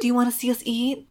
Do you want to see us eat?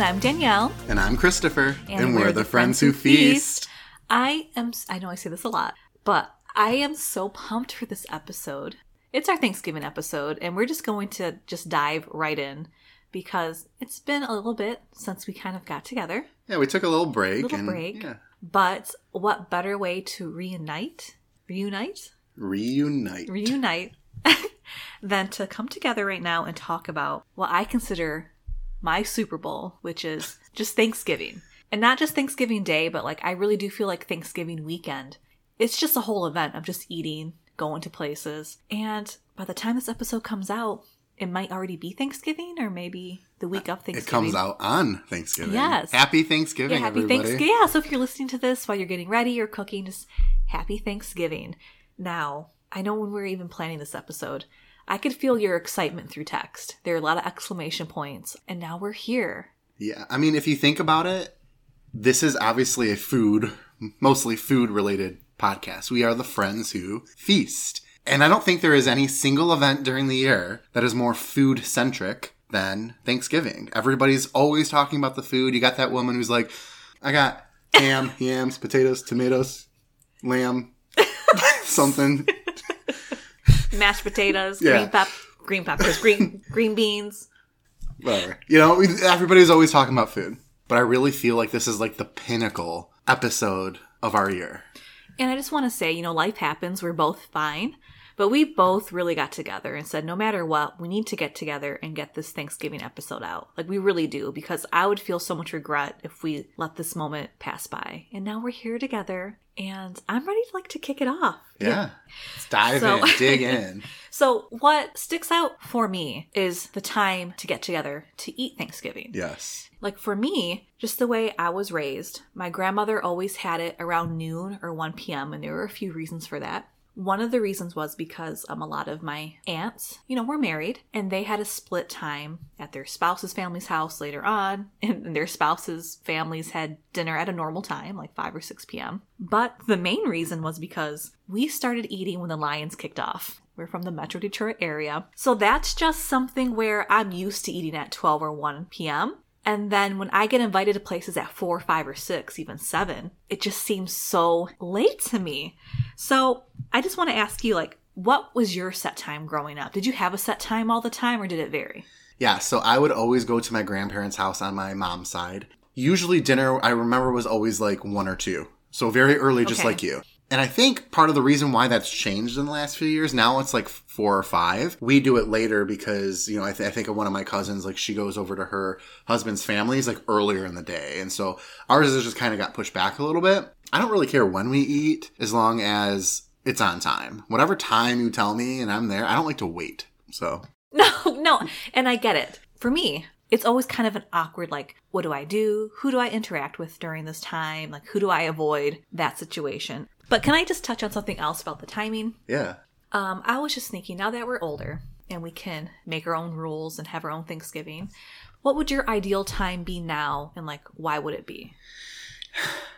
I'm Danielle. And I'm Christopher. And we're the Friends Who Feast. I know I say this a lot, but I am so pumped for this episode. It's our Thanksgiving episode, and we're just going to just dive right in because it's been a little bit since we kind of got together. Yeah, we took a little break. Yeah. But what better way to reunite than to come together right now and talk about what I consider my Super Bowl, which is just Thanksgiving. And not just Thanksgiving Day, but like I really do feel like Thanksgiving weekend. It's just a whole event of just eating, going to places. And by the time this episode comes out, it might already be Thanksgiving or maybe the week of Thanksgiving. It comes out on Thanksgiving. Yes. Happy Thanksgiving, everybody. Thanksgiving. Yeah, so if you're listening to this while you're getting ready or cooking, just happy Thanksgiving. Now, I know when we were even planning this episode, I could feel your excitement through text. There are a lot of exclamation points. And now we're here. Yeah. I mean, if you think about it, this is obviously a mostly food-related podcast. We are the Friends Who Feast. And I don't think there is any single event during the year that is more food-centric than Thanksgiving. Everybody's always talking about the food. You got that woman who's like, I got ham, yams, potatoes, tomatoes, lamb, something. Mashed potatoes, yeah. green peppers, green beans. Whatever. You know, everybody's always talking about food. But I really feel like this is like the pinnacle episode of our year. And I just want to say, you know, life happens. We're both fine. But we both really got together and said, no matter what, we need to get together and get this Thanksgiving episode out. Like, we really do. Because I would feel so much regret if we let this moment pass by. And now we're here together. And I'm ready to kick it off. Yeah. Let's dive in. Dig in. So what sticks out for me is the time to get together to eat Thanksgiving. Yes. Like for me, just the way I was raised, my grandmother always had it around noon or 1 p.m. And there were a few reasons for that. One of the reasons was because a lot of my aunts, you know, were married and they had a split time at their spouse's family's house later on. And their spouse's families had dinner at a normal time, like 5 or 6 p.m. But the main reason was because we started eating when the Lions kicked off. We're from the Metro Detroit area. So that's just something where I'm used to eating at 12 or 1 p.m. And then when I get invited to places at 4, 5, or 6, even 7, it just seems so late to me. So I just want to ask you, what was your set time growing up? Did you have a set time all the time or did it vary? Yeah, so I would always go to my grandparents' house on my mom's side. Usually dinner, I remember, was always 1 or 2. So very early, just like you. And I think part of the reason why that's changed in the last few years, now it's 4 or 5. We do it later because, you know, I think of one of my cousins, she goes over to her husband's family's, earlier in the day. And so ours just kind of got pushed back a little bit. I don't really care when we eat as long as it's on time. Whatever time you tell me and I'm there, I don't like to wait. So. No. And I get it. For me, it's always kind of an awkward, what do I do? Who do I interact with during this time? Who do I avoid? That situation. But can I just touch on something else about the timing? Yeah. I was just thinking, now that we're older and we can make our own rules and have our own Thanksgiving, what would your ideal time be now? And why would it be?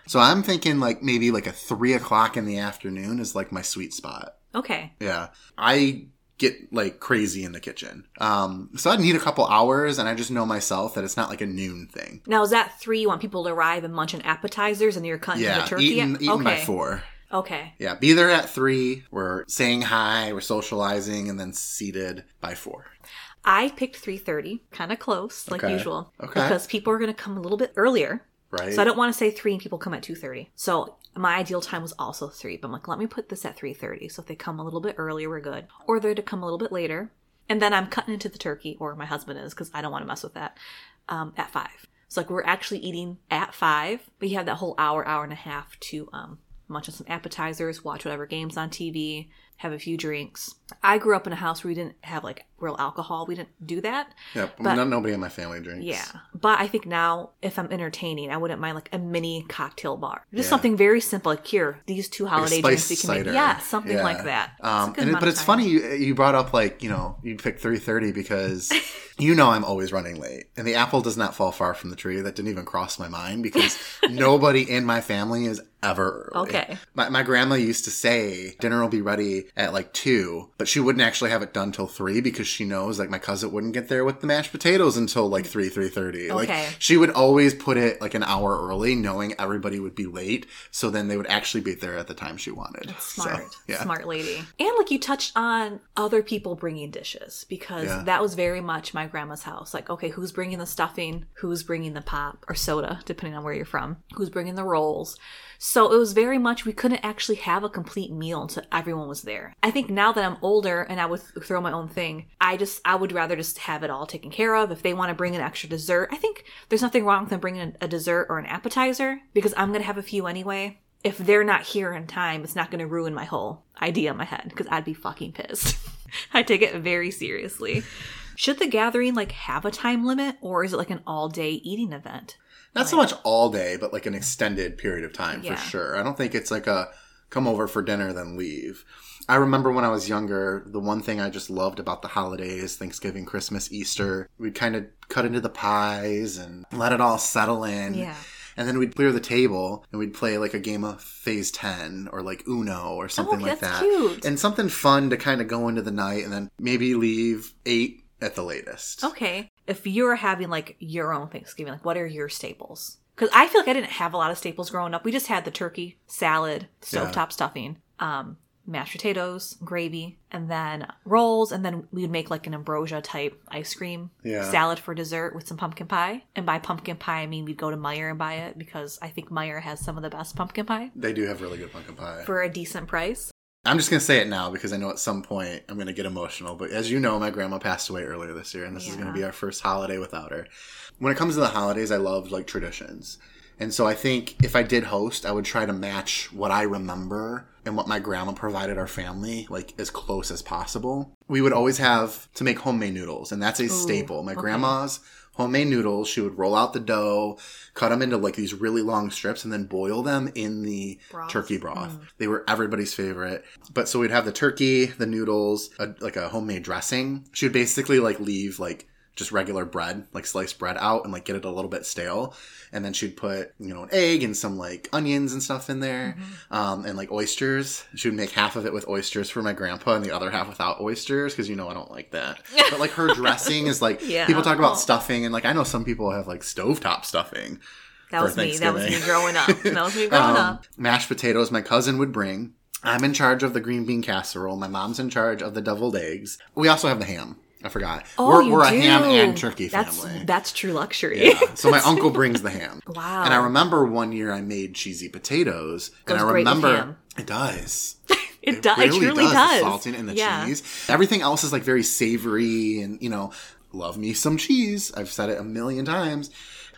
So I'm thinking maybe a 3 o'clock in the afternoon is my sweet spot. Okay. Yeah. I get crazy in the kitchen. So I'd need a couple hours, and I just know myself that it's not a noon thing. Now, is that 3? You want people to arrive and munch on appetizers and you're cutting the turkey? Yeah, eaten by 4. Okay. Yeah, be there at 3. We're saying hi, we're socializing, and then seated by 4. I picked 3:30, kind of close, usual. Okay. Because people are going to come a little bit earlier. Right. So I don't want to say 3 and people come at 2:30. So my ideal time was also 3. But I'm let me put this at 3:30. So if they come a little bit earlier, we're good. Or they're to come a little bit later. And then I'm cutting into the turkey, or my husband is, because I don't want to mess with that, at 5. So we're actually eating at 5. But you have that whole hour and a half to munch on some appetizers, watch whatever games on TV, have a few drinks. I grew up in a house where we didn't have, like, real alcohol. We didn't do that. Yeah, but nobody in my family drinks. Yeah. But I think now, if I'm entertaining, I wouldn't mind, like, a mini cocktail bar. Just something very simple. Like, here, these two holiday drinks we can make. Yeah, something like that. But it's funny you brought up, like, you know, you picked 3:30 because... You know I'm always running late, and the apple does not fall far from the tree. That didn't even cross my mind because nobody in my family is ever early. Okay. My grandma used to say dinner will be ready at like 2, but she wouldn't actually have it done till 3 because she knows like my cousin wouldn't get there with the mashed potatoes until like 3:30. Okay. Like she would always put it like an hour early, knowing everybody would be late, so then they would actually be there at the time she wanted. That's smart. So, yeah. Smart lady. And like you touched on other people bringing dishes because that was very much my grandma's house. Like, okay, who's bringing the stuffing? Who's bringing the pop or soda, depending on where you're from? Who's bringing the rolls? So it was very much, we couldn't actually have a complete meal until everyone was there. I think now that I'm older and I would throw my own thing, I would rather just have it all taken care of. If they want to bring an extra dessert, I think there's nothing wrong with them bringing a dessert or an appetizer because I'm going to have a few anyway. If they're not here in time, it's not going to ruin my whole idea in my head because I'd be fucking pissed. I take it very seriously. Should the gathering, like, have a time limit, or is it, like, an all-day eating event? Not so much all day, but, like, an extended period of time, for sure. I don't think it's, like, a come over for dinner, then leave. I remember when I was younger, the one thing I just loved about the holidays, Thanksgiving, Christmas, Easter, we'd kind of cut into the pies and let it all settle in. Yeah. And then we'd clear the table and we'd play like a game of Phase 10 or like Uno or something like that. Cute. And something fun to kind of go into the night and then maybe leave 8 at the latest. Okay. If you're having like your own Thanksgiving, like what are your staples? Because I feel like I didn't have a lot of staples growing up. We just had the turkey, salad, stovetop stuffing, mashed potatoes, gravy, and then rolls. And then we would make like an ambrosia type ice cream salad for dessert with some pumpkin pie. And by pumpkin pie, I mean we'd go to Meijer and buy it because I think Meijer has some of the best pumpkin pie. They do have really good pumpkin pie. For a decent price. I'm just going to say it now because I know at some point I'm going to get emotional. But as you know, my grandma passed away earlier this year and this is going to be our first holiday without her. When it comes to the holidays, I love like traditions. And so I think if I did host, I would try to match what I remember and what my grandma provided our family, like, as close as possible. We would always have to make homemade noodles, and that's a staple. My grandma's homemade noodles, she would roll out the dough, cut them into, like, these really long strips, and then boil them in the turkey broth. Mm. They were everybody's favorite. But so we'd have the turkey, the noodles, a homemade dressing. She would basically, like, leave, like, just regular bread, like sliced bread out and like get it a little bit stale. And then she'd put, you know, an egg and some like onions and stuff in there and like oysters. She would make half of it with oysters for my grandpa and the other half without oysters because, you know, I don't like that. But like her dressing is like people talk about stuffing and like I know some people have like stovetop stuffing. That was me. That was me growing up. Mashed potatoes my cousin would bring. I'm in charge of the green bean casserole. My mom's in charge of the deviled eggs. We also have the ham. I forgot. Oh, we're a ham and turkey family. That's true luxury. Yeah. So my uncle brings the ham. Wow. And I remember one year I made cheesy potatoes. Goes and I remember great with ham. It does. It really does. The salting and the cheese. Everything else is like very savory and, you know, love me some cheese. I've said it a million times.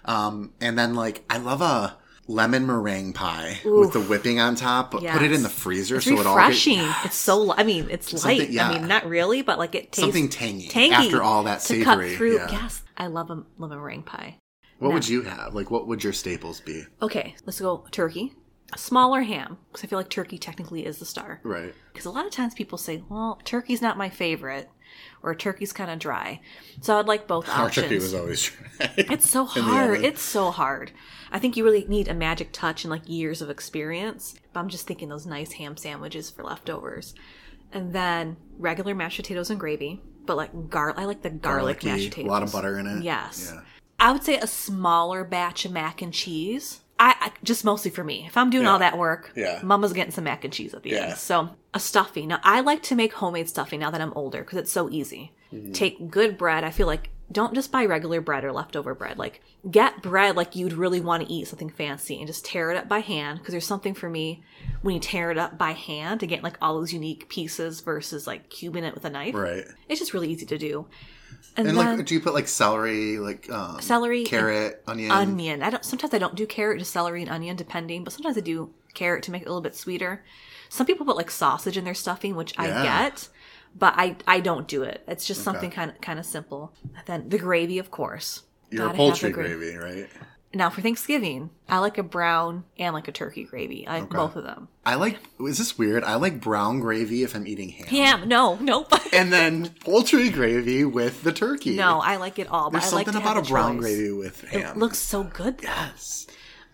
And then like I love a lemon meringue pie with the whipping on top, but put it in the freezer so it all gets... It's so... I mean, it's light. I mean, not really, but like it tastes... Something tangy. After all that savory. To cut through. Yeah. Yes. I love a lemon meringue pie. What would you have? Like, what would your staples be? Okay. Let's go turkey. A smaller ham, because I feel like turkey technically is the star. Right. Because a lot of times people say, well, turkey's not my favorite, or turkey's kind of dry. So I'd like both options. Our turkey was always dry. It's so hard. It's so hard. I think you really need a magic touch and like years of experience. But I'm just thinking those nice ham sandwiches for leftovers. And then regular mashed potatoes and gravy. But like I like the garlicky mashed potatoes. A lot of butter in it. Yes. Yeah. I would say a smaller batch of mac and cheese. I just mostly for me. If I'm doing all that work, Mama's getting some mac and cheese at the end. So a stuffing. Now I like to make homemade stuffing now that I'm older because it's so easy. Mm-hmm. Take good bread. I feel like don't just buy regular bread or leftover bread. Like get bread like you'd really want to eat something fancy and just tear it up by hand. Because there's something for me when you tear it up by hand to get like all those unique pieces versus like cubing it with a knife. Right. It's just really easy to do. And then, like, do you put like celery, like celery, carrot, onion? Onion. Sometimes I don't do carrot, just celery and onion, depending. But sometimes I do carrot to make it a little bit sweeter. Some people put like sausage in their stuffing, which I get, but I don't do it. It's just something kind of simple. And then the gravy, of course. Your poultry gravy, right? Now for Thanksgiving, I like a brown and like a turkey gravy. I like both of them. Is this weird? I like brown gravy if I'm eating ham. Ham, nope. And then poultry gravy with the turkey. No, I like it all. There's something about a brown gravy with ham. It looks so good, though. Yes.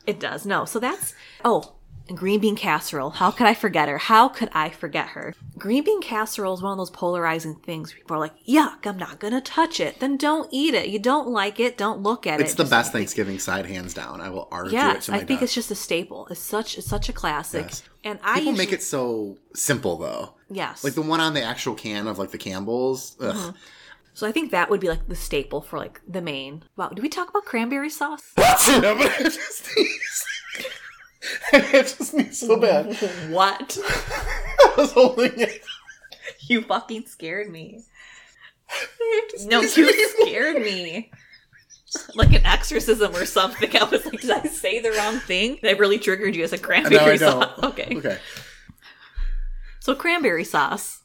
It does. No, so that's... Oh, and green bean casserole. How could I forget her? Green bean casserole is one of those polarizing things where people are like, yuck, I'm not going to touch it. Then don't eat it. You don't like it. Don't look at it. It's the best Thanksgiving side, hands down. I will argue it to my death. I think it's just a staple. It's such a classic. Yes. And people make it so simple, though. Yes. Like the one on the actual can of like the Campbell's. Ugh. Mm-hmm. So I think that would be like the staple for like the main. Wow. Did we talk about cranberry sauce? No, but I just sneezed. I just sneezed so bad. What? I was holding it. You fucking scared me. No, you scared me. Like an exorcism or something. I was like, did I say the wrong thing? That really triggered you as a cranberry sauce. Okay. So cranberry sauce.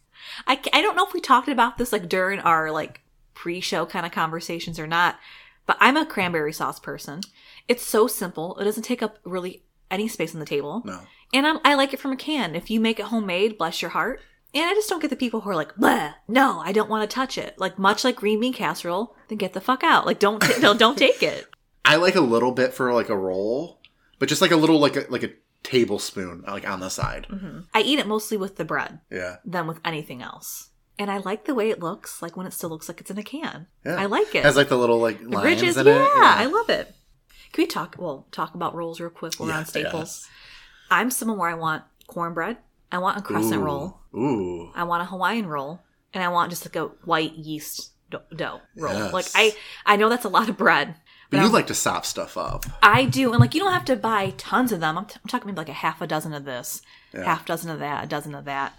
I don't know if we talked about this like during our like pre-show kind of conversations or not, but I'm a cranberry sauce person. It's so simple. It doesn't take up really any space on the table. No. And I like it from a can. If you make it homemade, bless your heart. And I just don't get the people who are like, bleh, no, I don't want to touch it. Like much like green bean casserole, then get the fuck out. Like don't take it. I like a little bit for like a roll, but just like a little like a tablespoon like on the side. Mm-hmm. I eat it mostly with the bread than with anything else. And I like the way it looks, like when it still looks like it's in a can. Yeah. I like it. It has like the little like the lines ridges, in it. Yeah, I love it. Can we talk about rolls real quick? We're on staples. Yes. I'm someone where I want cornbread. I want a crescent roll. Ooh. I want a Hawaiian roll. And I want just like a white yeast dough roll. Yes. Like I know that's a lot of bread. But you like to sop stuff up. I do. And like you don't have to buy tons of them. I'm talking maybe like a half a dozen of this, half dozen of that, a dozen of that.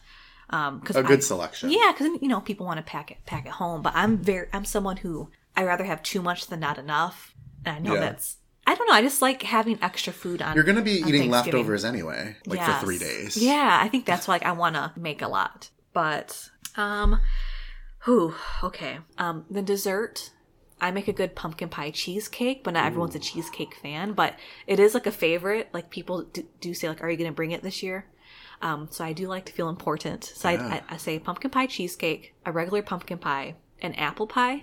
Cause a good selection. Yeah, because you know people want to pack it home. But I'm someone who I rather have too much than not enough. And I know that's... I don't know. I just like having extra food on. You're going to be eating leftovers anyway, like for 3 days. Yeah, I think that's why like, I want to make a lot. But, okay. The dessert, I make a good pumpkin pie cheesecake, but not everyone's a cheesecake fan. But it is like a favorite. Like people do say, like, are you going to bring it this year? So I do like to feel important. So I say pumpkin pie cheesecake, a regular pumpkin pie, an apple pie,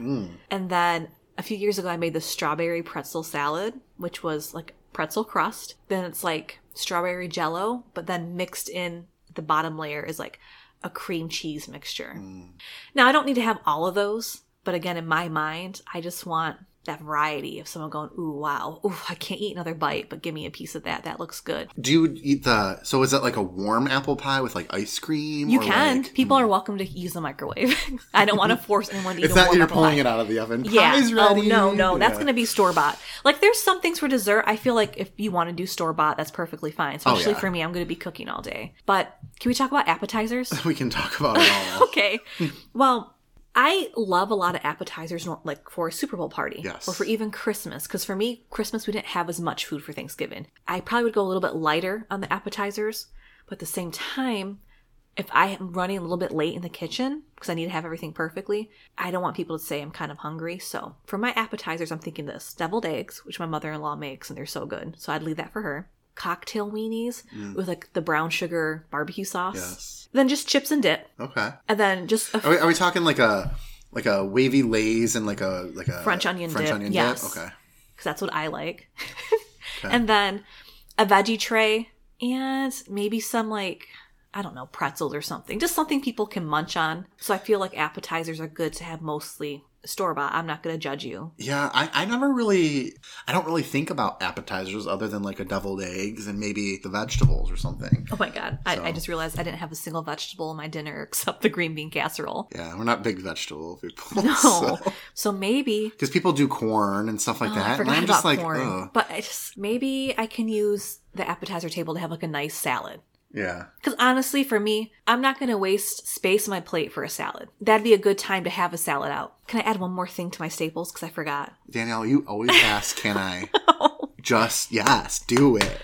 and then... A few years ago, I made the strawberry pretzel salad, which was like pretzel crust. Then it's like strawberry jello, but then mixed in the bottom layer is like a cream cheese mixture. Mm. Now, I don't need to have all of those. But again, in my mind, I just want that variety of someone going, ooh, wow. Ooh, I can't eat another bite, but give me a piece of that. That looks good. Do you eat so is it like a warm apple pie with like ice cream? You can. Like, people are welcome to use the microwave. I don't want to force anyone to eat a warm apple pie. It's not you're pulling it out of the oven. Yeah. Pie's ready. Oh, no. Yeah. That's going to be store-bought. Like there's some things for dessert. I feel like if you want to do store-bought, that's perfectly fine. Especially for me, I'm going to be cooking all day. But can we talk about appetizers? We can talk about it all. Okay. Well... I love a lot of appetizers, like for a Super Bowl party or for even Christmas. Because for me, Christmas, we didn't have as much food for Thanksgiving. I probably would go a little bit lighter on the appetizers. But at the same time, if I am running a little bit late in the kitchen, because I need to have everything perfectly, I don't want people to say I'm kind of hungry. So for my appetizers, I'm thinking this. Deviled eggs, which my mother-in-law makes, and they're so good. So I'd leave that for her. Cocktail weenies with like the brown sugar barbecue sauce. Yes. Then just chips and dip. Okay. And then just are we talking like a wavy Lay's and like a French onion dip? Yes. Okay. Because that's what I like. Okay. And then a veggie tray and maybe some like I don't know pretzels or something. Just something people can munch on. So I feel like appetizers are good to have mostly. Store-bought, I'm not going to judge you. Yeah, I don't really think about appetizers other than like a deviled eggs and maybe the vegetables or something. Oh my God. So. I just realized I didn't have a single vegetable in my dinner except the green bean casserole. Yeah, we're not big vegetable people. No. So maybe. Because people do corn and stuff like that. I forgot and I'm just about like, corn. Ugh. But maybe I can use the appetizer table to have like a nice salad. Yeah. Because honestly, for me, I'm not going to waste space on my plate for a salad. That'd be a good time to have a salad out. Can I add one more thing to my staples? Because I forgot. Danielle, you always ask, can I? No. Just, yes, do it.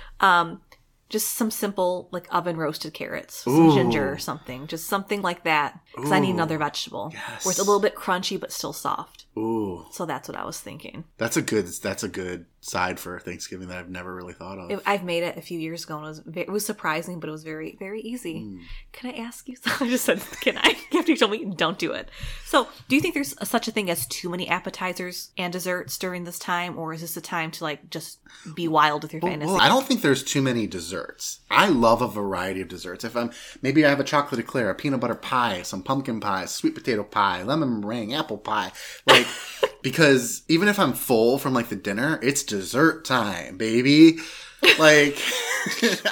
Just some simple, like, oven roasted carrots, some ginger or something. Just something like that. Because I need another vegetable. Yes. Where it's a little bit crunchy but still soft. Ooh. So that's what I was thinking. That's a good side for Thanksgiving that I've never really thought of. I've made it a few years ago, and it was surprising, but it was very, very easy. Can I ask you something? I just said, can I? After you told me, don't do it. So do you think there's such a thing as too many appetizers and desserts during this time, or is this a time to, like, just be wild with your fantasy? Well, I don't think there's too many desserts. I love a variety of desserts. If maybe I have a chocolate eclair, a peanut butter pie, some pumpkin pie, sweet potato pie, lemon meringue, apple pie, like... Because even if I'm full from, like, the dinner, it's dessert time, baby. Like,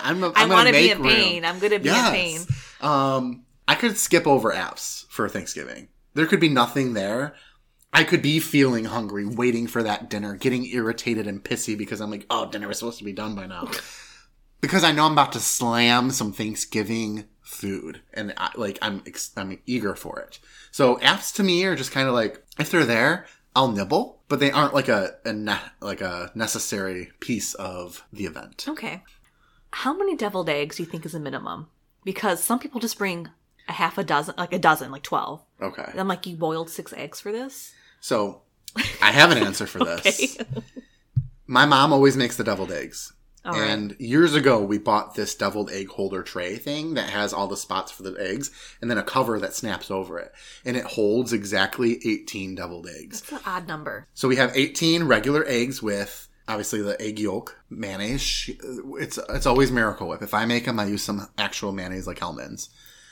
I want to be in pain. I'm going to be in pain. I could skip over apps for Thanksgiving. There could be nothing there. I could be feeling hungry, waiting for that dinner, getting irritated and pissy because I'm like, oh, dinner was supposed to be done by now. Because I know I'm about to slam some Thanksgiving food, and I'm eager for it. So apps to me are just kind of like, if they're there, I'll nibble, but they aren't like a necessary piece of the event. Okay. How many deviled eggs do you think is a minimum? Because some people just bring a half a dozen, like 12. Okay. And I'm like, you boiled 6 eggs for this? So I have an answer for this. My mom always makes the deviled eggs. All and right. Years ago, we bought this deviled egg holder tray thing that has all the spots for the eggs and then a cover that snaps over it. And it holds exactly 18 deviled eggs. That's an odd number. So we have 18 regular eggs with, obviously, the egg yolk, mayonnaise. It's always Miracle Whip. If I make them, I use some actual mayonnaise like Hellmann's.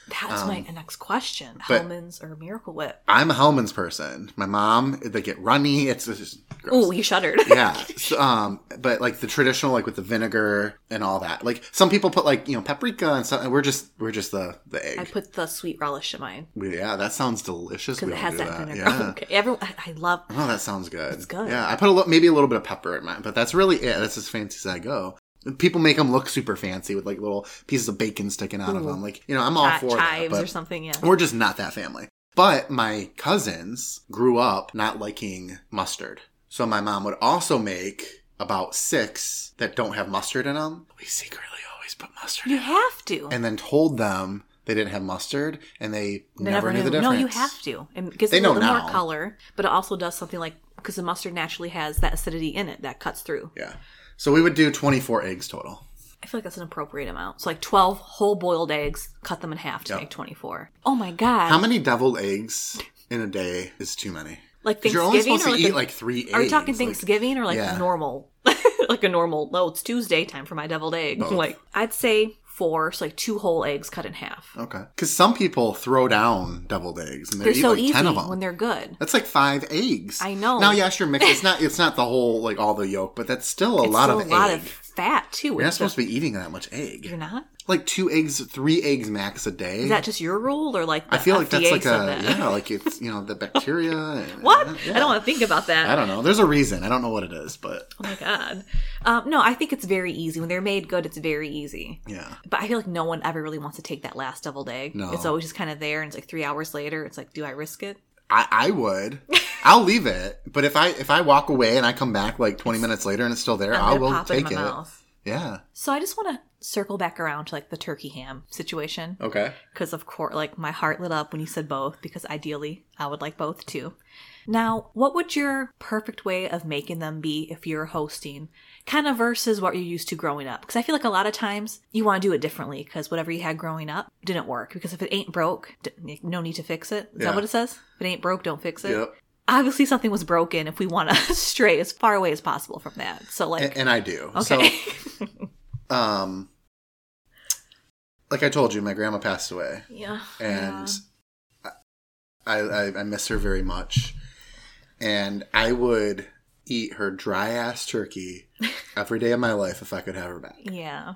That was my next question. Hellmann's or Miracle Whip? I'm a Hellmann's person. My mom, they get runny. It's just gross. Ooh, you shuddered. Yeah. So, but like the traditional, like with the vinegar and all that. Like some people put like, you know, paprika and stuff. We're just the egg. I put the sweet relish in mine. Yeah, that sounds delicious. Because it has that vinegar. Yeah. Okay. I love. Oh, that sounds good. It's good. Yeah, I put maybe a little bit of pepper in mine, but that's really it. That's as fancy as I go. People make them look super fancy with like little pieces of bacon sticking out of them. Like, you know, I'm all for chives that, or something. Yeah, we're just not that family. But my cousins grew up not liking mustard, so my mom would also make about 6 that don't have mustard in them. We secretly always put mustard. You in them. You have to, and then told them they didn't have mustard, and they never knew the difference. No, you have to, because they know now. More color, but it also does something like because the mustard naturally has that acidity in it that cuts through. Yeah. So we would do 24 eggs total. I feel like that's an appropriate amount. So like 12 whole boiled eggs, cut them in half to make 24. Oh my God. How many deviled eggs in a day is too many? Like Thanksgiving? You're only supposed to eat like 3 eggs. Are you talking Thanksgiving or like normal? Like a normal, no, it's Tuesday time for my deviled egg. Both. Like I'd say 4, so like 2 whole eggs cut in half. Okay. Because some people throw down deviled eggs and they eat like 10 of them. They're so easy when they're good. That's like 5 eggs. I know. Now, yeah, sure, mix. It's not the whole, like all the yolk, but that's still a lot of egg. It's a lot of fat, too. You're not supposed to be eating that much egg. You're not? Like 2 eggs, 3 eggs max a day. Is that just your rule or like the FDA? I feel like that's like like it's, you know, the bacteria. And, what? Yeah. I don't want to think about that. I don't know. There's a reason. I don't know what it is, but. Oh my God. No, I think it's very easy. When they're made good, it's very easy. Yeah. But I feel like no one ever really wants to take that last deviled egg. No. It's always just kind of there and it's like 3 hours later. It's like, do I risk it? I would. I'll leave it. But if I walk away and I come back like 20 minutes later and it's still there, I will pop take it. In my mouth. Yeah. So I just want to circle back around to like the turkey ham situation. Okay. Because of course, like my heart lit up when you said both, because ideally I would like both too. Now, what would your perfect way of making them be if you're hosting, kind of versus what you're used to growing up? Because I feel like a lot of times you want to do it differently because whatever you had growing up didn't work. Because if it ain't broke, no need to fix it. Is that what it says? If it ain't broke, don't fix it. Yep. Obviously something was broken if we want to stray as far away as possible from that. So like, and I do. Okay. So, like I told you, my grandma passed away. Yeah. And I miss her very much. And I would eat her dry ass turkey every day of my life if I could have her back. Yeah.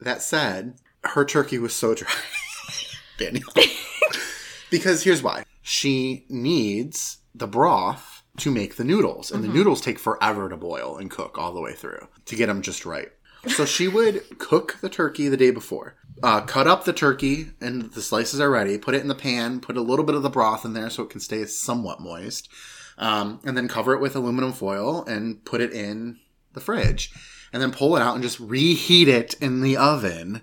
That said, her turkey was so dry. Daniel. Because here's why. She needs the broth to make the noodles. And the noodles take forever to boil and cook all the way through to get them just right. So she would cook the turkey the day before. Cut up the turkey and the slices are ready. Put it in the pan. Put a little bit of the broth in there so it can stay somewhat moist. And then cover it with aluminum foil and put it in the fridge and then pull it out and just reheat it in the oven.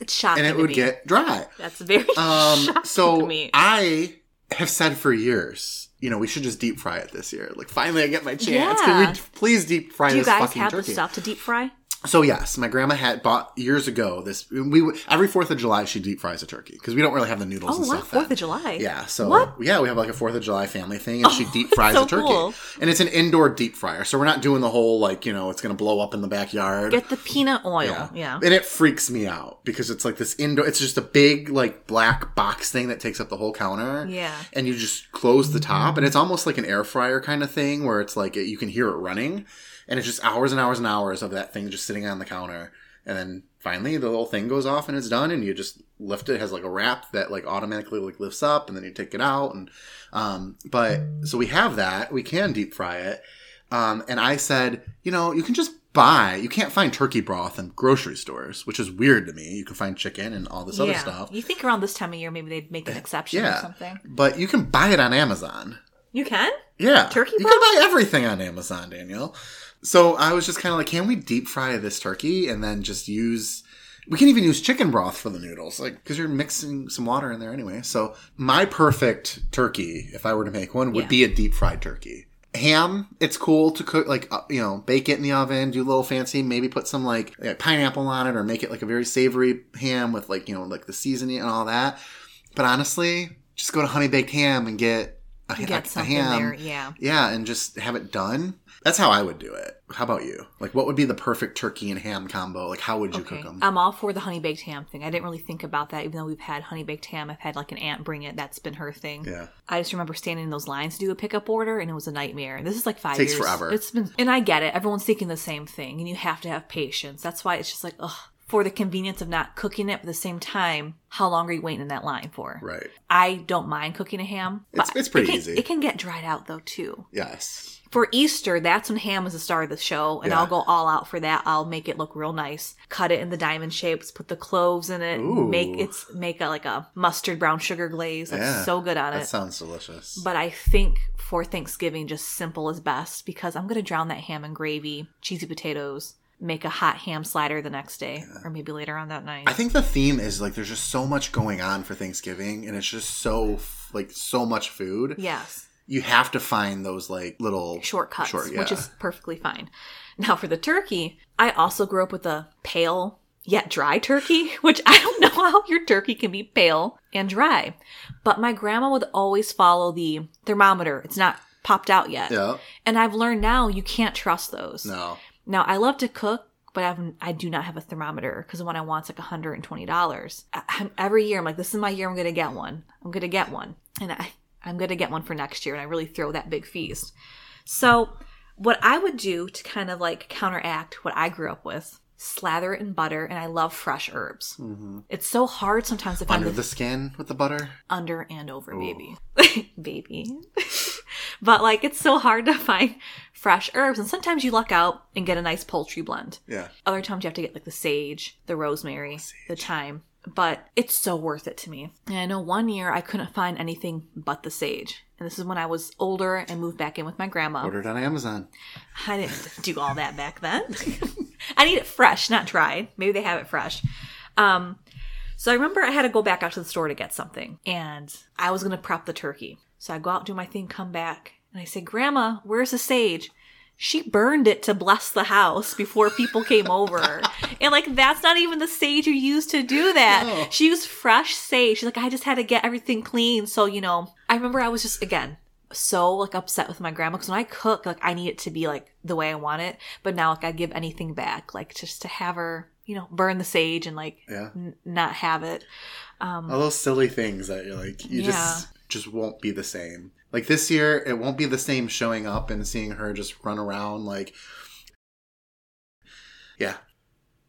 It's shocking. And it would get dry. That's very shocking to me. So I have said for years, you know, we should just deep fry it this year. Like, finally I get my chance. Yeah. Can we please deep fry this fucking turkey? Do you guys have the stuff to deep fry? So yes, my grandma had bought years ago this. Every 4th of July she deep fries a turkey because we don't really have the noodles and stuff. Oh, wow, 4th of July. Yeah, so we have like a 4th of July family thing, and she deep fries a turkey. Cool. And it's an indoor deep fryer, so we're not doing the whole like, you know, it's going to blow up in the backyard. Get the peanut oil. Yeah. And it freaks me out because it's like this indoor. It's just a big like black box thing that takes up the whole counter. Yeah. And you just close the top, and it's almost like an air fryer kind of thing where it's like you can hear it running. And it's just hours and hours and hours of that thing just sitting on the counter. And then finally the little thing goes off and it's done. And you just lift it. It has like a wrap that like automatically like lifts up. And then you take it out. And so we have that. We can deep fry it. And I said, you know, you can just buy. You can't find turkey broth in grocery stores, which is weird to me. You can find chicken and all this other stuff. You think around this time of year maybe they'd make an exception or something. But you can buy it on Amazon. You can? Yeah. Turkey broth? You can buy everything on Amazon, Danielle. So I was just kind of like, can we deep fry this turkey and then just use – we can even use chicken broth for the noodles, like, because you're mixing some water in there anyway. So my perfect turkey, if I were to make one, would be a deep fried turkey. Ham, it's cool to cook, like, you know, bake it in the oven, do a little fancy, maybe put some, like pineapple on it or make it, like, a very savory ham with, like, you know, like, the seasoning and all that. But honestly, just go to Honey Baked Ham and get a ham. There, yeah. Yeah, and just have it done. That's how I would do it. How about you? Like, what would be the perfect turkey and ham combo? Like, how would you cook them? I'm all for the honey-baked ham thing. I didn't really think about that, even though we've had honey-baked ham. I've had, like, an aunt bring it. That's been her thing. Yeah. I just remember standing in those lines to do a pickup order, and it was a nightmare. And this is, like, 5 years. It takes forever. And I get it. Everyone's thinking the same thing, and you have to have patience. That's why it's just like, ugh. For the convenience of not cooking it, but at the same time, how long are you waiting in that line for? Right. I don't mind cooking a ham. It's pretty easy. It can get dried out, though, too. Yes. For Easter, that's when ham is the star of the show, and I'll go all out for that. I'll make it look real nice. Cut it in the diamond shapes, put the cloves in it, make like a mustard brown sugar glaze. That's so good on it. That sounds delicious. But I think for Thanksgiving, just simple is best, because I'm going to drown that ham in gravy, cheesy potatoes. Make a hot ham slider the next day or maybe later on that night. I think the theme is like there's just so much going on for Thanksgiving and it's just so like so much food. Yes. You have to find those like little shortcuts, which is perfectly fine. Now for the turkey, I also grew up with a pale yet dry turkey, which I don't know how your turkey can be pale and dry. But my grandma would always follow the thermometer. It's not popped out yet. Yeah. And I've learned now you can't trust those. No. Now, I love to cook, but I do not have a thermometer because the one I want is like $120. Every year, I'm like, this is my year. I'm going to get one. And I'm going to get one for next year. And I really throw that big feast. So what I would do to kind of like counteract what I grew up with, slather it in butter. And I love fresh herbs. Mm-hmm. It's so hard sometimes to find under the skin with the butter? Under and over, baby. But like, it's so hard to find fresh herbs. And sometimes you luck out and get a nice poultry blend. Yeah. Other times you have to get like the sage, the rosemary, the thyme. But it's so worth it to me. And I know one year I couldn't find anything but the sage. And this is when I was older and moved back in with my grandma. Ordered on Amazon. I didn't do all that back then. I need it fresh, not dried. Maybe they have it fresh. So I remember I had to go back out to the store to get something. And I was going to prep the turkey. So I go out, do my thing, come back. And I say, Grandma, where's the sage? She burned it to bless the house before people came over. And, like, that's not even the sage you used to do that. No. She used fresh sage. She's like, I just had to get everything clean. So, you know, I remember I was just, again, so, like, upset with my grandma. Because when I cook, like, I need it to be, like, the way I want it. But now, like, I give anything back. Like, just to have her, you know, burn the sage and, like, not have it. All those silly things that you're, like, you just won't be the same. Like this year, it won't be the same showing up and seeing her just run around like,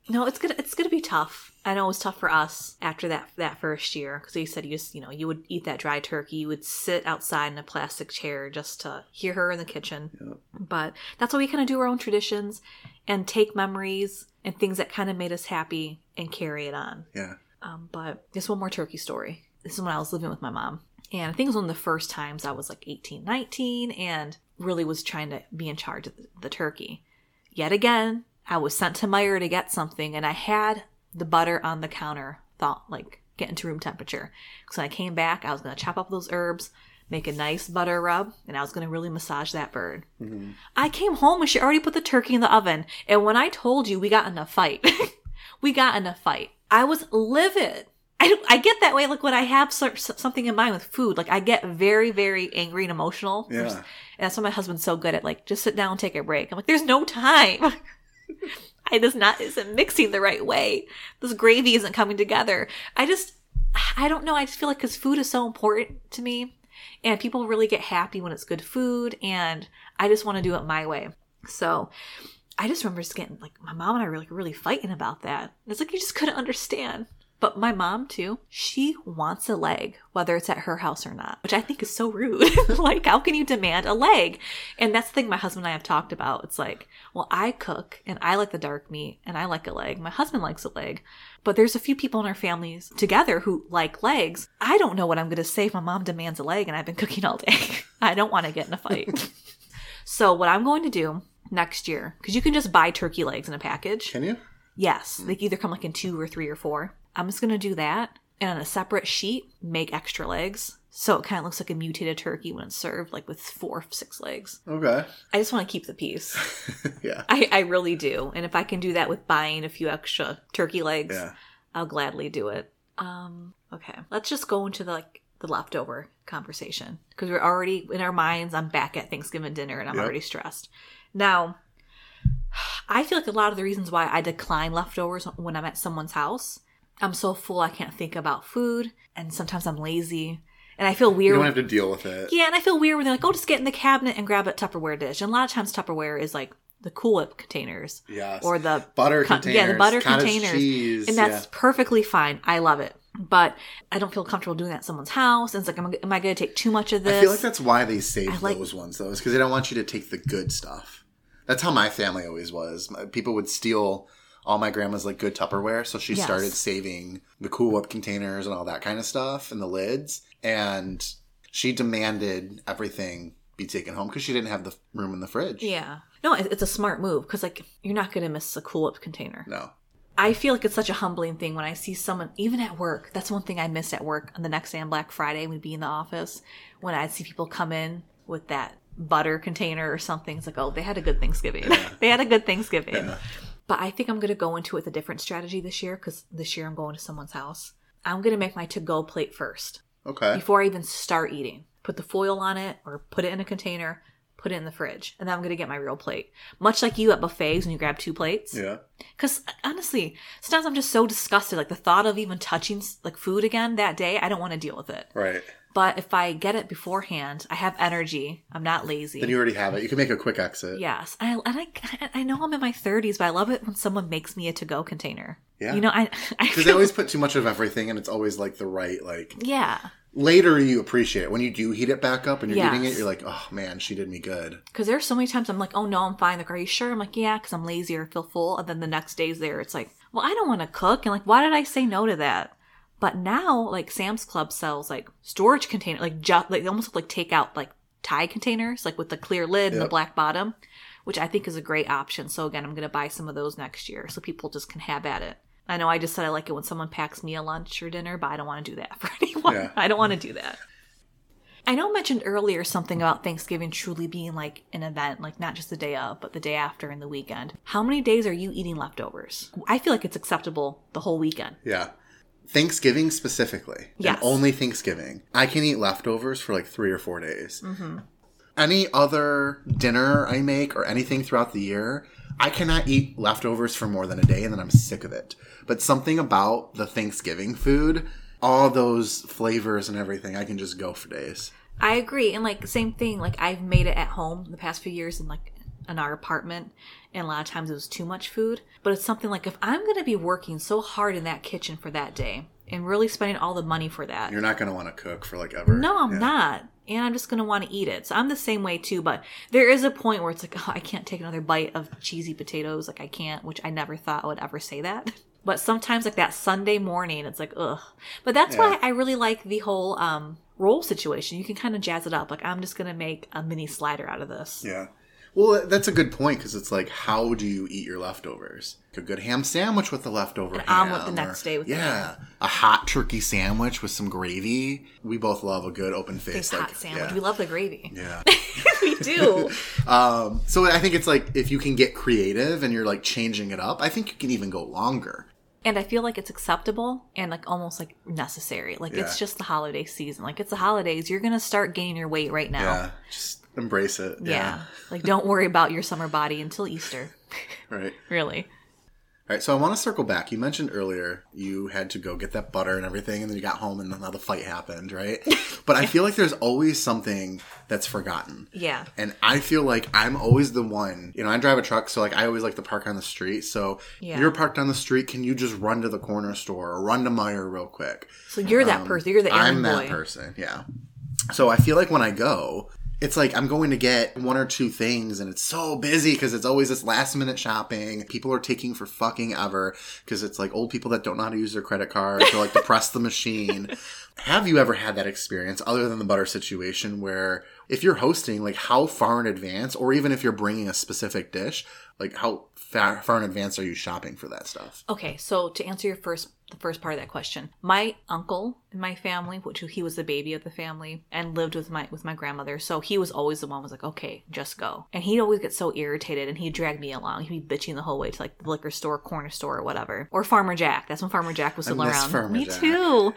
No, it's gonna be tough. I know it was tough for us after that first year because he said you would eat that dry turkey, you would sit outside in a plastic chair just to hear her in the kitchen. Yep. But that's why we kind of do our own traditions and take memories and things that kind of made us happy and carry it on. Yeah. But just one more turkey story. This is when I was living with my mom. And I think it was one of the first times I was like 18, 19 and really was trying to be in charge of the turkey. Yet again, I was sent to Meijer to get something, and I had the butter on the counter, thought, like, getting to room temperature. So when I came back, I was going to chop up those herbs, make a nice butter rub, and I was going to really massage that bird. Mm-hmm. I came home and she already put the turkey in the oven. And when I told you, we got in a fight. I was livid. I get that way, like, when I have something in mind with food. Like, I get very, very angry and emotional. Yeah. And that's why my husband's so good at, like, just sit down and take a break. I'm like, there's no time. It isn't mixing the right way. This gravy isn't coming together. I don't know. I just feel like, because food is so important to me. And people really get happy when it's good food. And I just want to do it my way. So I just remember just getting, like, my mom and I were, like, really fighting about that. And it's like, you just couldn't understand. But my mom, too, she wants a leg, whether it's at her house or not, which I think is so rude. Like, how can you demand a leg? And that's the thing my husband and I have talked about. It's like, well, I cook, and I like the dark meat, and I like a leg. My husband likes a leg. But there's a few people in our families together who like legs. I don't know what I'm going to say if my mom demands a leg, and I've been cooking all day. I don't want to get in a fight. So what I'm going to do next year, because you can just buy turkey legs in a package. Can you? Yes. They either come, like, in 2 or 3 or 4. I'm just going to do that, and on a separate sheet, make extra legs. So it kind of looks like a mutated turkey when it's served, like, with 4 or 6 legs. Okay. I just want to keep the peace. Yeah. I really do. And if I can do that with buying a few extra turkey legs, yeah, I'll gladly do it. Okay. Let's just go into the leftover conversation, because we're already in our minds. I'm back at Thanksgiving dinner, and I'm already stressed. Now, I feel like a lot of the reasons why I decline leftovers when I'm at someone's house, I'm so full I can't think about food, and sometimes I'm lazy, and I feel weird. You don't have to deal with it. Yeah, and I feel weird when they're like, oh, just get in the cabinet and grab a Tupperware dish. And a lot of times Tupperware is like the Cool Whip containers. Yes. Or the butter containers. Yeah, the butter containers. Cheese. And that's perfectly fine. I love it. But I don't feel comfortable doing that at someone's house. And it's like, am I going to take too much of this? I feel like that's why they save those ones, though, is because they don't want you to take the good stuff. That's how my family always was. People would steal all my grandma's, like, good Tupperware, so she started saving the Cool Whip containers and all that kind of stuff and the lids, and she demanded everything be taken home because she didn't have the room in the fridge. Yeah. No, it's a smart move because, like, you're not going to miss a Cool Whip container. No. I feel like it's such a humbling thing when I see someone, even at work. That's one thing I miss at work. On the next day on Black Friday, we'd be in the office when I'd see people come in with that butter container or something. It's like, oh, they had a good Thanksgiving. Yeah. They had a good Thanksgiving. Yeah. But I think I'm going to go into it with a different strategy this year, because this year I'm going to someone's house. I'm going to make my to-go plate first. Okay. Before I even start eating. Put the foil on it or put it in a container, put it in the fridge. And then I'm going to get my real plate. Much like you at buffets when you grab 2 plates. Yeah. Because honestly, sometimes I'm just so disgusted. Like, the thought of even touching, like, food again that day, I don't want to deal with it. Right. But if I get it beforehand, I have energy. I'm not lazy. Then you already have it. You can make a quick exit. Yes. And I know I'm in my 30s, but I love it when someone makes me a to-go container. Yeah. You know, because they always put too much of everything, and it's always, like, the right, like... Yeah. Later, you appreciate it. When you do heat it back up and you're eating it, you're like, oh, man, she did me good. Because there's so many times I'm like, oh, no, I'm fine. Like, are you sure? I'm like, yeah, because I'm lazy or feel full. And then the next day's there, it's like, well, I don't want to cook. And, like, why did I say no to that? But now, like, Sam's Club sells, like, storage containers, like, they almost look like takeout, like, Thai containers, like, with the clear lid and the black bottom, which I think is a great option. So, again, I'm going to buy some of those next year so people just can have at it. I know I just said I like it when someone packs me a lunch or dinner, but I don't want to do that for anyone. Yeah. I don't want to do that. I know I mentioned earlier something about Thanksgiving truly being, like, an event, like, not just the day of, but the day after and the weekend. How many days are you eating leftovers? I feel like it's acceptable the whole weekend. Yeah. Thanksgiving specifically. Yes. And only Thanksgiving. I can eat leftovers for, like, 3 or 4 days. Mm-hmm. Any other dinner I make or anything throughout the year, I cannot eat leftovers for more than a day, and then I'm sick of it. But something about the Thanksgiving food, all those flavors and everything, I can just go for days. I agree. And, like, same thing. Like, I've made it at home the past few years in, like, in our apartment, and a lot of times it was too much food. But it's something like, if I'm going to be working so hard in that kitchen for that day and really spending all the money for that, you're not going to want to cook for, like, ever. No, I'm not. And I'm just going to want to eat it. So I'm the same way too, but there is a point where it's like, oh, I can't take another bite of cheesy potatoes. Like, I can't, which I never thought I would ever say that. But sometimes, like, that Sunday morning, it's like, ugh. But that's why I really like the whole roll situation. You can kind of jazz it up. Like, I'm just going to make a mini slider out of this. Yeah. Well, that's a good point, because it's like, how do you eat your leftovers? A good ham sandwich with the leftover ham. An omelet the next day with the ham. A hot turkey sandwich with some gravy. We both love a good open face. Hot sandwich. Yeah. We love the gravy. Yeah. We do. So I think it's like, if you can get creative and you're like changing it up, I think you can even go longer. And I feel like it's acceptable and like almost like necessary. Like it's just the holiday season. Like it's the holidays. You're going to start gaining your weight right now. Yeah. Just embrace it. Yeah. Like don't worry about your summer body until Easter. Right. Really. All right. So I want to circle back. You mentioned earlier you had to go get that butter and everything, and then you got home and now the fight happened, right? But I feel like there's always something that's forgotten. Yeah. And I feel like I'm always the one, you know, I drive a truck, so like I always like to park on the street. So you're parked on the street. Can you just run to the corner store or run to Meijer real quick? So you're that person. You're the errand boy. I'm that person. Yeah. So I feel like when I go, it's like I'm going to get one or two things, and it's so busy because it's always this last-minute shopping. People are taking for fucking ever because it's like old people that don't know how to use their credit cards or like to press the machine. Have you ever had that experience other than the butter situation where if you're hosting, like how far in advance, or even if you're bringing a specific dish, like how far in advance are you shopping for that stuff? Okay, so to answer your the first part of that question, my uncle in my family, which he was the baby of the family and lived with my grandmother, so he was always the one who was like, okay, just go. And he'd always get so irritated, and he'd drag me along. He'd be bitching the whole way to like the liquor store, corner store, or whatever, or Farmer Jack. That's when Farmer Jack was still around. Me too.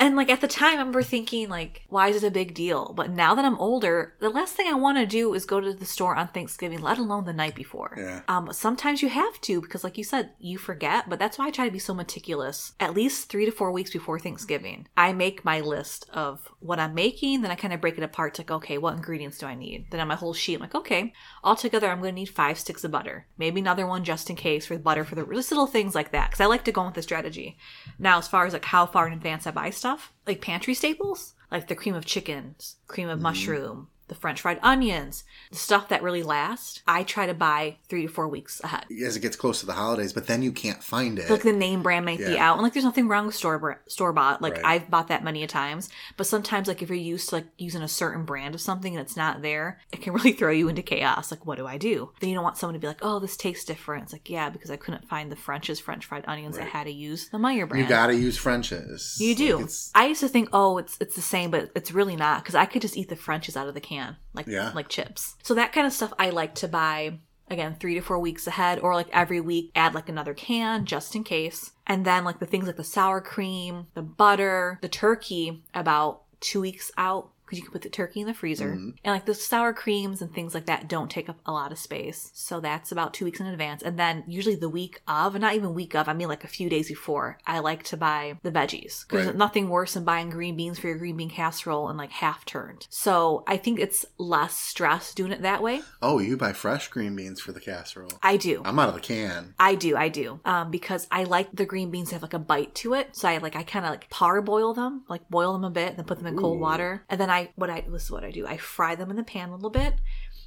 And like at the time, I remember thinking like, why is it a big deal? But now that I'm older, the last thing I want to do is go to the store on Thanksgiving, let alone the night before. Yeah. Sometimes you have to, because like you said, you forget. But that's why I try to be so meticulous. At least 3 to 4 weeks before Thanksgiving, I make my list of what I'm making. Then I kind of break it apart to like, okay, what ingredients do I need? Then on my whole sheet, I'm like, okay, altogether, I'm going to need 5 sticks of butter. Maybe another one just in case for the butter, for the little things like that. Because I like to go with the strategy. Now, as far as like how far in advance I buy stuff, like pantry staples, like the cream of chickens, cream of mushroom, the French fried onions, the stuff that really lasts, I try to buy 3 to 4 weeks ahead. As it gets close to the holidays, but then you can't find it. So like the name brand might be out. And like there's nothing wrong with store-bought. Like I've bought that many a times. But sometimes like if you're used to like using a certain brand of something and it's not there, it can really throw you into chaos. Like what do I do? Then you don't want someone to be like, oh, this tastes different. It's like, yeah, because I couldn't find the French's French fried onions. I had to use the Meijer brand. You got to use French's. You do. Like I used to think, oh, it's the same, but it's really not, because I could just eat the French's out of the can. Like chips. So that kind of stuff I like to buy, again, 3 to 4 weeks ahead, or like every week add like another can just in case. And then like the things like the sour cream, the butter, the turkey about 2 weeks out, because you can put the turkey in the freezer. And like the sour creams and things like that don't take up a lot of space. So that's about 2 weeks in advance. And then usually the week of, and not even week of, I mean like a few days before, I like to buy the veggies. Because there's nothing worse than buying green beans for your green bean casserole and like half turned. So I think it's less stress doing it that way. Oh, you buy fresh green beans for the casserole. I do. I'm out of the can. I do. Because I like the green beans to have like a bite to it. So I kind of like parboil them, like boil them a bit, then put them in cold water. And then this is what I do. I fry them in the pan a little bit,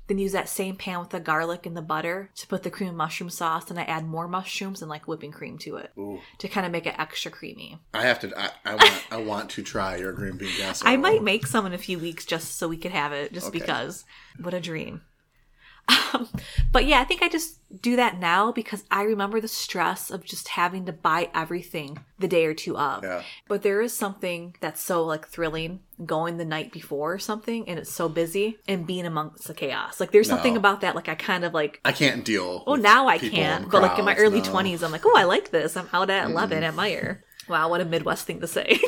then use that same pan with the garlic and the butter to put the cream and mushroom sauce, and I add more mushrooms and like whipping cream to it. Ooh. To kind of make it extra creamy. I want to try your green bean casserole. I might make some in a few weeks just so we could have it, just because. What a dream. But yeah, I think I just do that now because I remember the stress of just having to buy everything the day or two of. Yeah. But there is something that's so like thrilling going the night before or something, and it's so busy and being amongst the chaos. Like there's something about that. Like I kind of like, I can't deal. Oh, now I can't. But like in my early 20s, I'm like, oh, I like this. I'm out at 11 at Meijer. Wow. What a Midwest thing to say.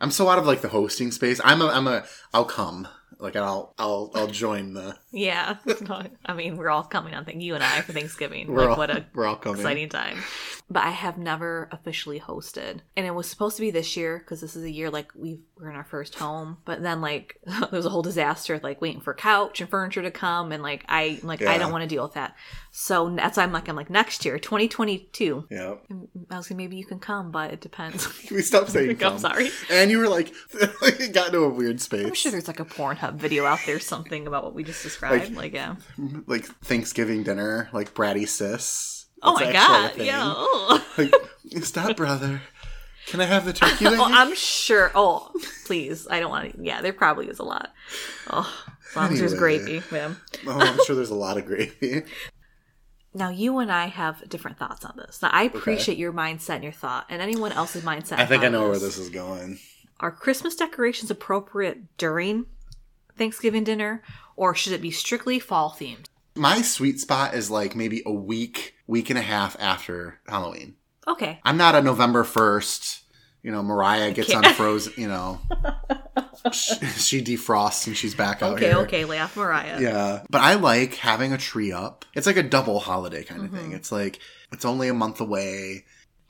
I'm so out of like the hosting space. I'll come. Like I'll join the I mean, we're all coming on you and I for Thanksgiving. We're all coming. Exciting time. But I have never officially hosted, and it was supposed to be this year because this is a year like we're in our first home. But then like there was a whole disaster with, like waiting for couch and furniture to come, and like I don't want to deal with that. So that's why I'm like next year, 2022. Yeah. I was like, maybe you can come, but it depends. We stopped saying come. I'm sorry. And you were like, it got into a weird space. I'm sure there's like a Pornhub video out there, something about what we just described. Like Thanksgiving dinner, like bratty sis. That's my God. Yeah. Like, stop, brother. Can I have the turkey lady? Oh, I'm sure. Oh, please. I don't want to. Yeah, there probably is a lot. Oh, as long as there's gravy, ma'am. Oh, I'm sure there's a lot of gravy. Now, you and I have different thoughts on this. Now, I appreciate your mindset and your thought, and anyone else's mindset. I think I know where this is going. Are Christmas decorations appropriate during Thanksgiving dinner, or should it be strictly fall themed? My sweet spot is like maybe a week and a half after Halloween. Okay. I'm not a November 1st, Mariah gets unfrozen, she defrosts and she's back out here. Okay, lay off Mariah. Yeah. But I like having a tree up. It's like a double holiday kind of thing. It's like, it's only a month away.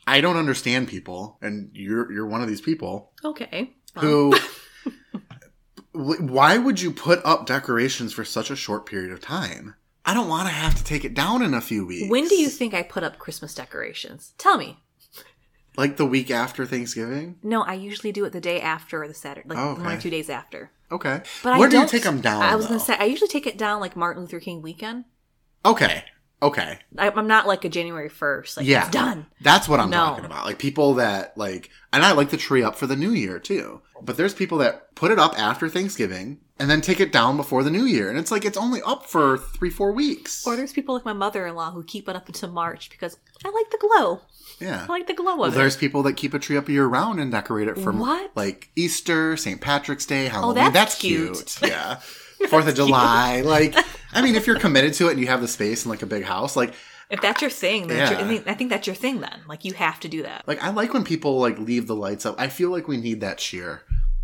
I don't understand people, and you're one of these people. Okay. Well. Who, why would you put up decorations for such a short period of time? I don't want to have to take it down in a few weeks. When do you think I put up Christmas decorations? Tell me. Like the week after Thanksgiving? No, I usually do it the day after or the Saturday. Like 1 or 2 days after. Okay. But where do you take them down, I was going to say, I usually take it down like Martin Luther King weekend. Okay. I'm not like a January 1st. Like, yeah. It's done. That's what I'm talking about. Like people that like, and I like the tree up for the new year too. But there's people that put it up after Thanksgiving and then take it down before the new year. And it's like, it's only up for 3-4 weeks. Or there's people like my mother-in-law who keep it up until March because I like the glow. Yeah. I like the glow of it. There's people that keep a tree up year round and decorate it for like Easter, St. Patrick's Day, Halloween. Oh, that's cute. Yeah. 4th of July. Like, I mean, if you're committed to it and you have the space and like a big house, like if that's your thing, then I think that's your thing then. Like you have to do that. Like I like when people like leave the lights up. I feel like we need that cheer,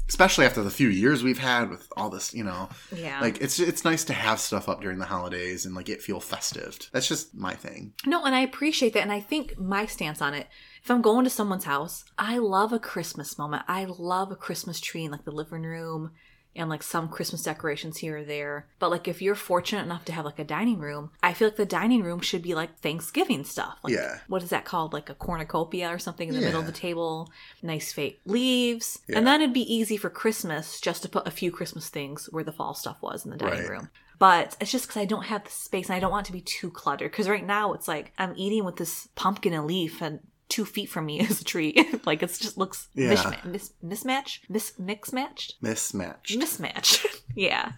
especially after the few years we've had with all this, Yeah. Like it's nice to have stuff up during the holidays and like it feel festive. That's just my thing. No, and I appreciate that. And I think my stance on it, if I'm going to someone's house, I love a Christmas moment. I love a Christmas tree in like the living room. And like some Christmas decorations here or there. But like if you're fortunate enough to have like a dining room, I feel like the dining room should be like Thanksgiving stuff. Like, yeah. What is that called? Like a cornucopia or something in the middle of the table. Nice fake leaves. Yeah. And then it'd be easy for Christmas just to put a few Christmas things where the fall stuff was in the dining room. But it's just because I don't have the space and I don't want it to be too cluttered. Because right now it's like I'm eating with this pumpkin and leaf and 2 feet from me is a tree. Like it just looks mismatched. Yeah.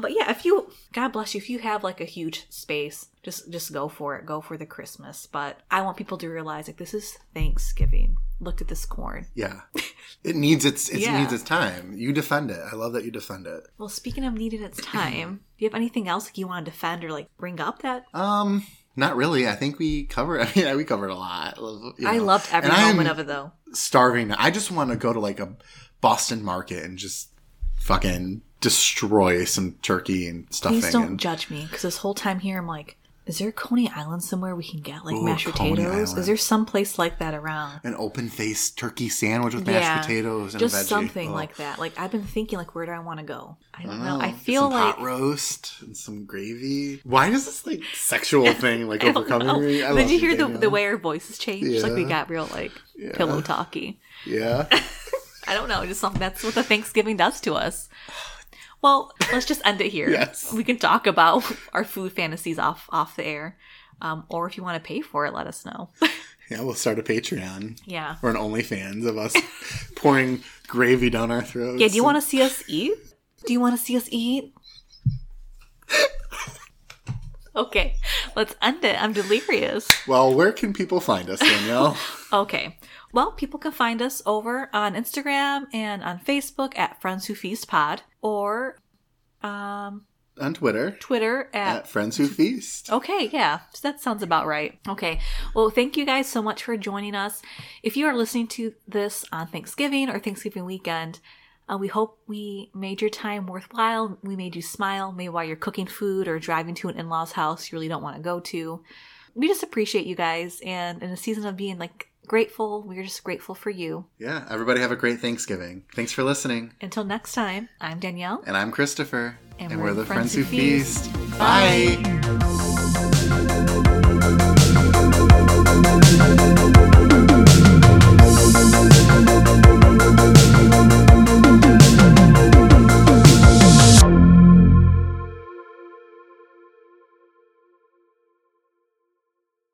But yeah, if you, God bless you, if you have like a huge space, just go for it. Go for the Christmas. But I want people to realize like this is Thanksgiving. Look at this corn. Yeah. It needs its time. You defend it. I love that you defend it. Well, speaking of needing its time, do you have anything else like you want to defend or like bring up that? Not really. I think we covered a lot. I loved every moment of it, though. Starving. I just want to go to like a Boston Market and just fucking destroy some turkey and stuffing. Please don't judge me, because this whole time here, I'm like, is there a Coney Island somewhere we can get like mashed potatoes? Is there some place like that around? An open-faced turkey sandwich with mashed potatoes and a veggie. Just something like that. Like I've been thinking, like, where do I want to go? I don't know. I feel like pot roast and some gravy. Why does this like sexual thing like overcoming me? Did you hear the way our voices changed? Yeah. Like we got real like pillow talky. Yeah. I don't know. Just something. That's what the Thanksgiving does to us. Well, let's just end it here. Yes. We can talk about our food fantasies off the air. Or if you want to pay for it, let us know. Yeah, we'll start a Patreon. Yeah. Or an OnlyFans of us pouring gravy down our throats. Yeah, do you want to see us eat? Okay, let's end it. I'm delirious. Well, where can people find us, Danielle? Okay. Well, people can find us over on Instagram and on Facebook at Friends Who Feast Pod, or on Twitter at Friends Who Feast. Okay, yeah, that sounds about right. Okay, well, thank you guys so much for joining us. If you are listening to this on Thanksgiving or Thanksgiving weekend, we hope we made your time worthwhile. We made you smile, maybe while you're cooking food or driving to an in-law's house you really don't want to go to. We just appreciate you guys, and in a season of being like grateful, we're just grateful for you. Yeah, everybody have a great Thanksgiving. Thanks for listening. Until next time, I'm Danielle. And I'm Christopher. And we're the Friends Who Feast. Bye!